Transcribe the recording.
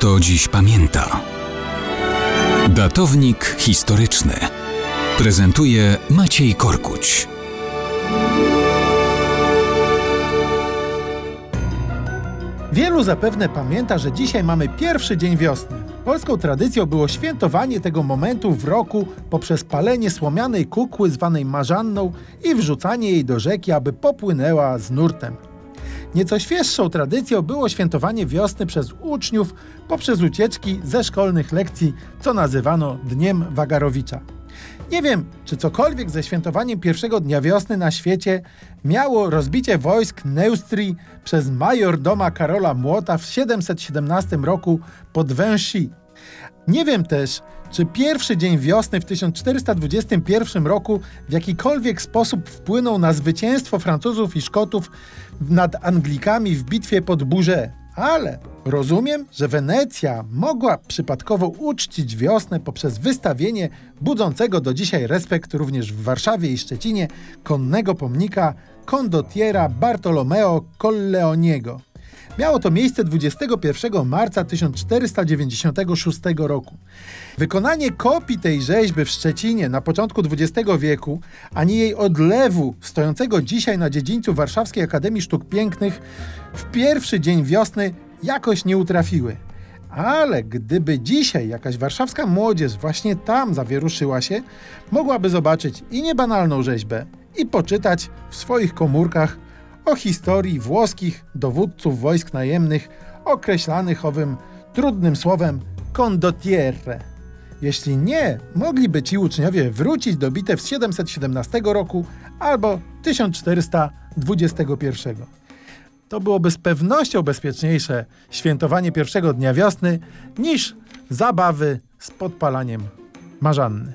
Kto dziś pamięta? Datownik historyczny prezentuje Maciej Korkuć. Wielu zapewne pamięta, że dzisiaj mamy pierwszy dzień wiosny. Polską tradycją było świętowanie tego momentu w roku poprzez palenie słomianej kukły zwanej Marzanną i wrzucanie jej do rzeki, aby popłynęła z nurtem. Nieco świeższą tradycją było świętowanie wiosny przez uczniów poprzez ucieczki ze szkolnych lekcji, co nazywano Dniem Wagarowicza. Nie wiem, czy cokolwiek ze świętowaniem pierwszego dnia wiosny na świecie miało rozbicie wojsk Neustrii przez majordoma Karola Młota w 717 roku pod Węszi. Nie wiem też, czy pierwszy dzień wiosny w 1421 roku w jakikolwiek sposób wpłynął na zwycięstwo Francuzów i Szkotów nad Anglikami w bitwie pod Bourget. Ale rozumiem, że Wenecja mogła przypadkowo uczcić wiosnę poprzez wystawienie budzącego do dzisiaj respekt również w Warszawie i Szczecinie konnego pomnika condottiera Bartolomeo Colleoniego. Miało to miejsce 21 marca 1496 roku. Wykonanie kopii tej rzeźby w Szczecinie na początku XX wieku, ani jej odlewu stojącego dzisiaj na dziedzińcu Warszawskiej Akademii Sztuk Pięknych w pierwszy dzień wiosny jakoś nie utrafiły. Ale gdyby dzisiaj jakaś warszawska młodzież właśnie tam zawieruszyła się, mogłaby zobaczyć i niebanalną rzeźbę, i poczytać w swoich komórkach o historii włoskich dowódców wojsk najemnych określanych owym trudnym słowem condottiere. Jeśli nie, mogliby ci uczniowie wrócić do bitew z 717 roku albo 1421. To byłoby z pewnością bezpieczniejsze świętowanie pierwszego dnia wiosny niż zabawy z podpalaniem Marzanny.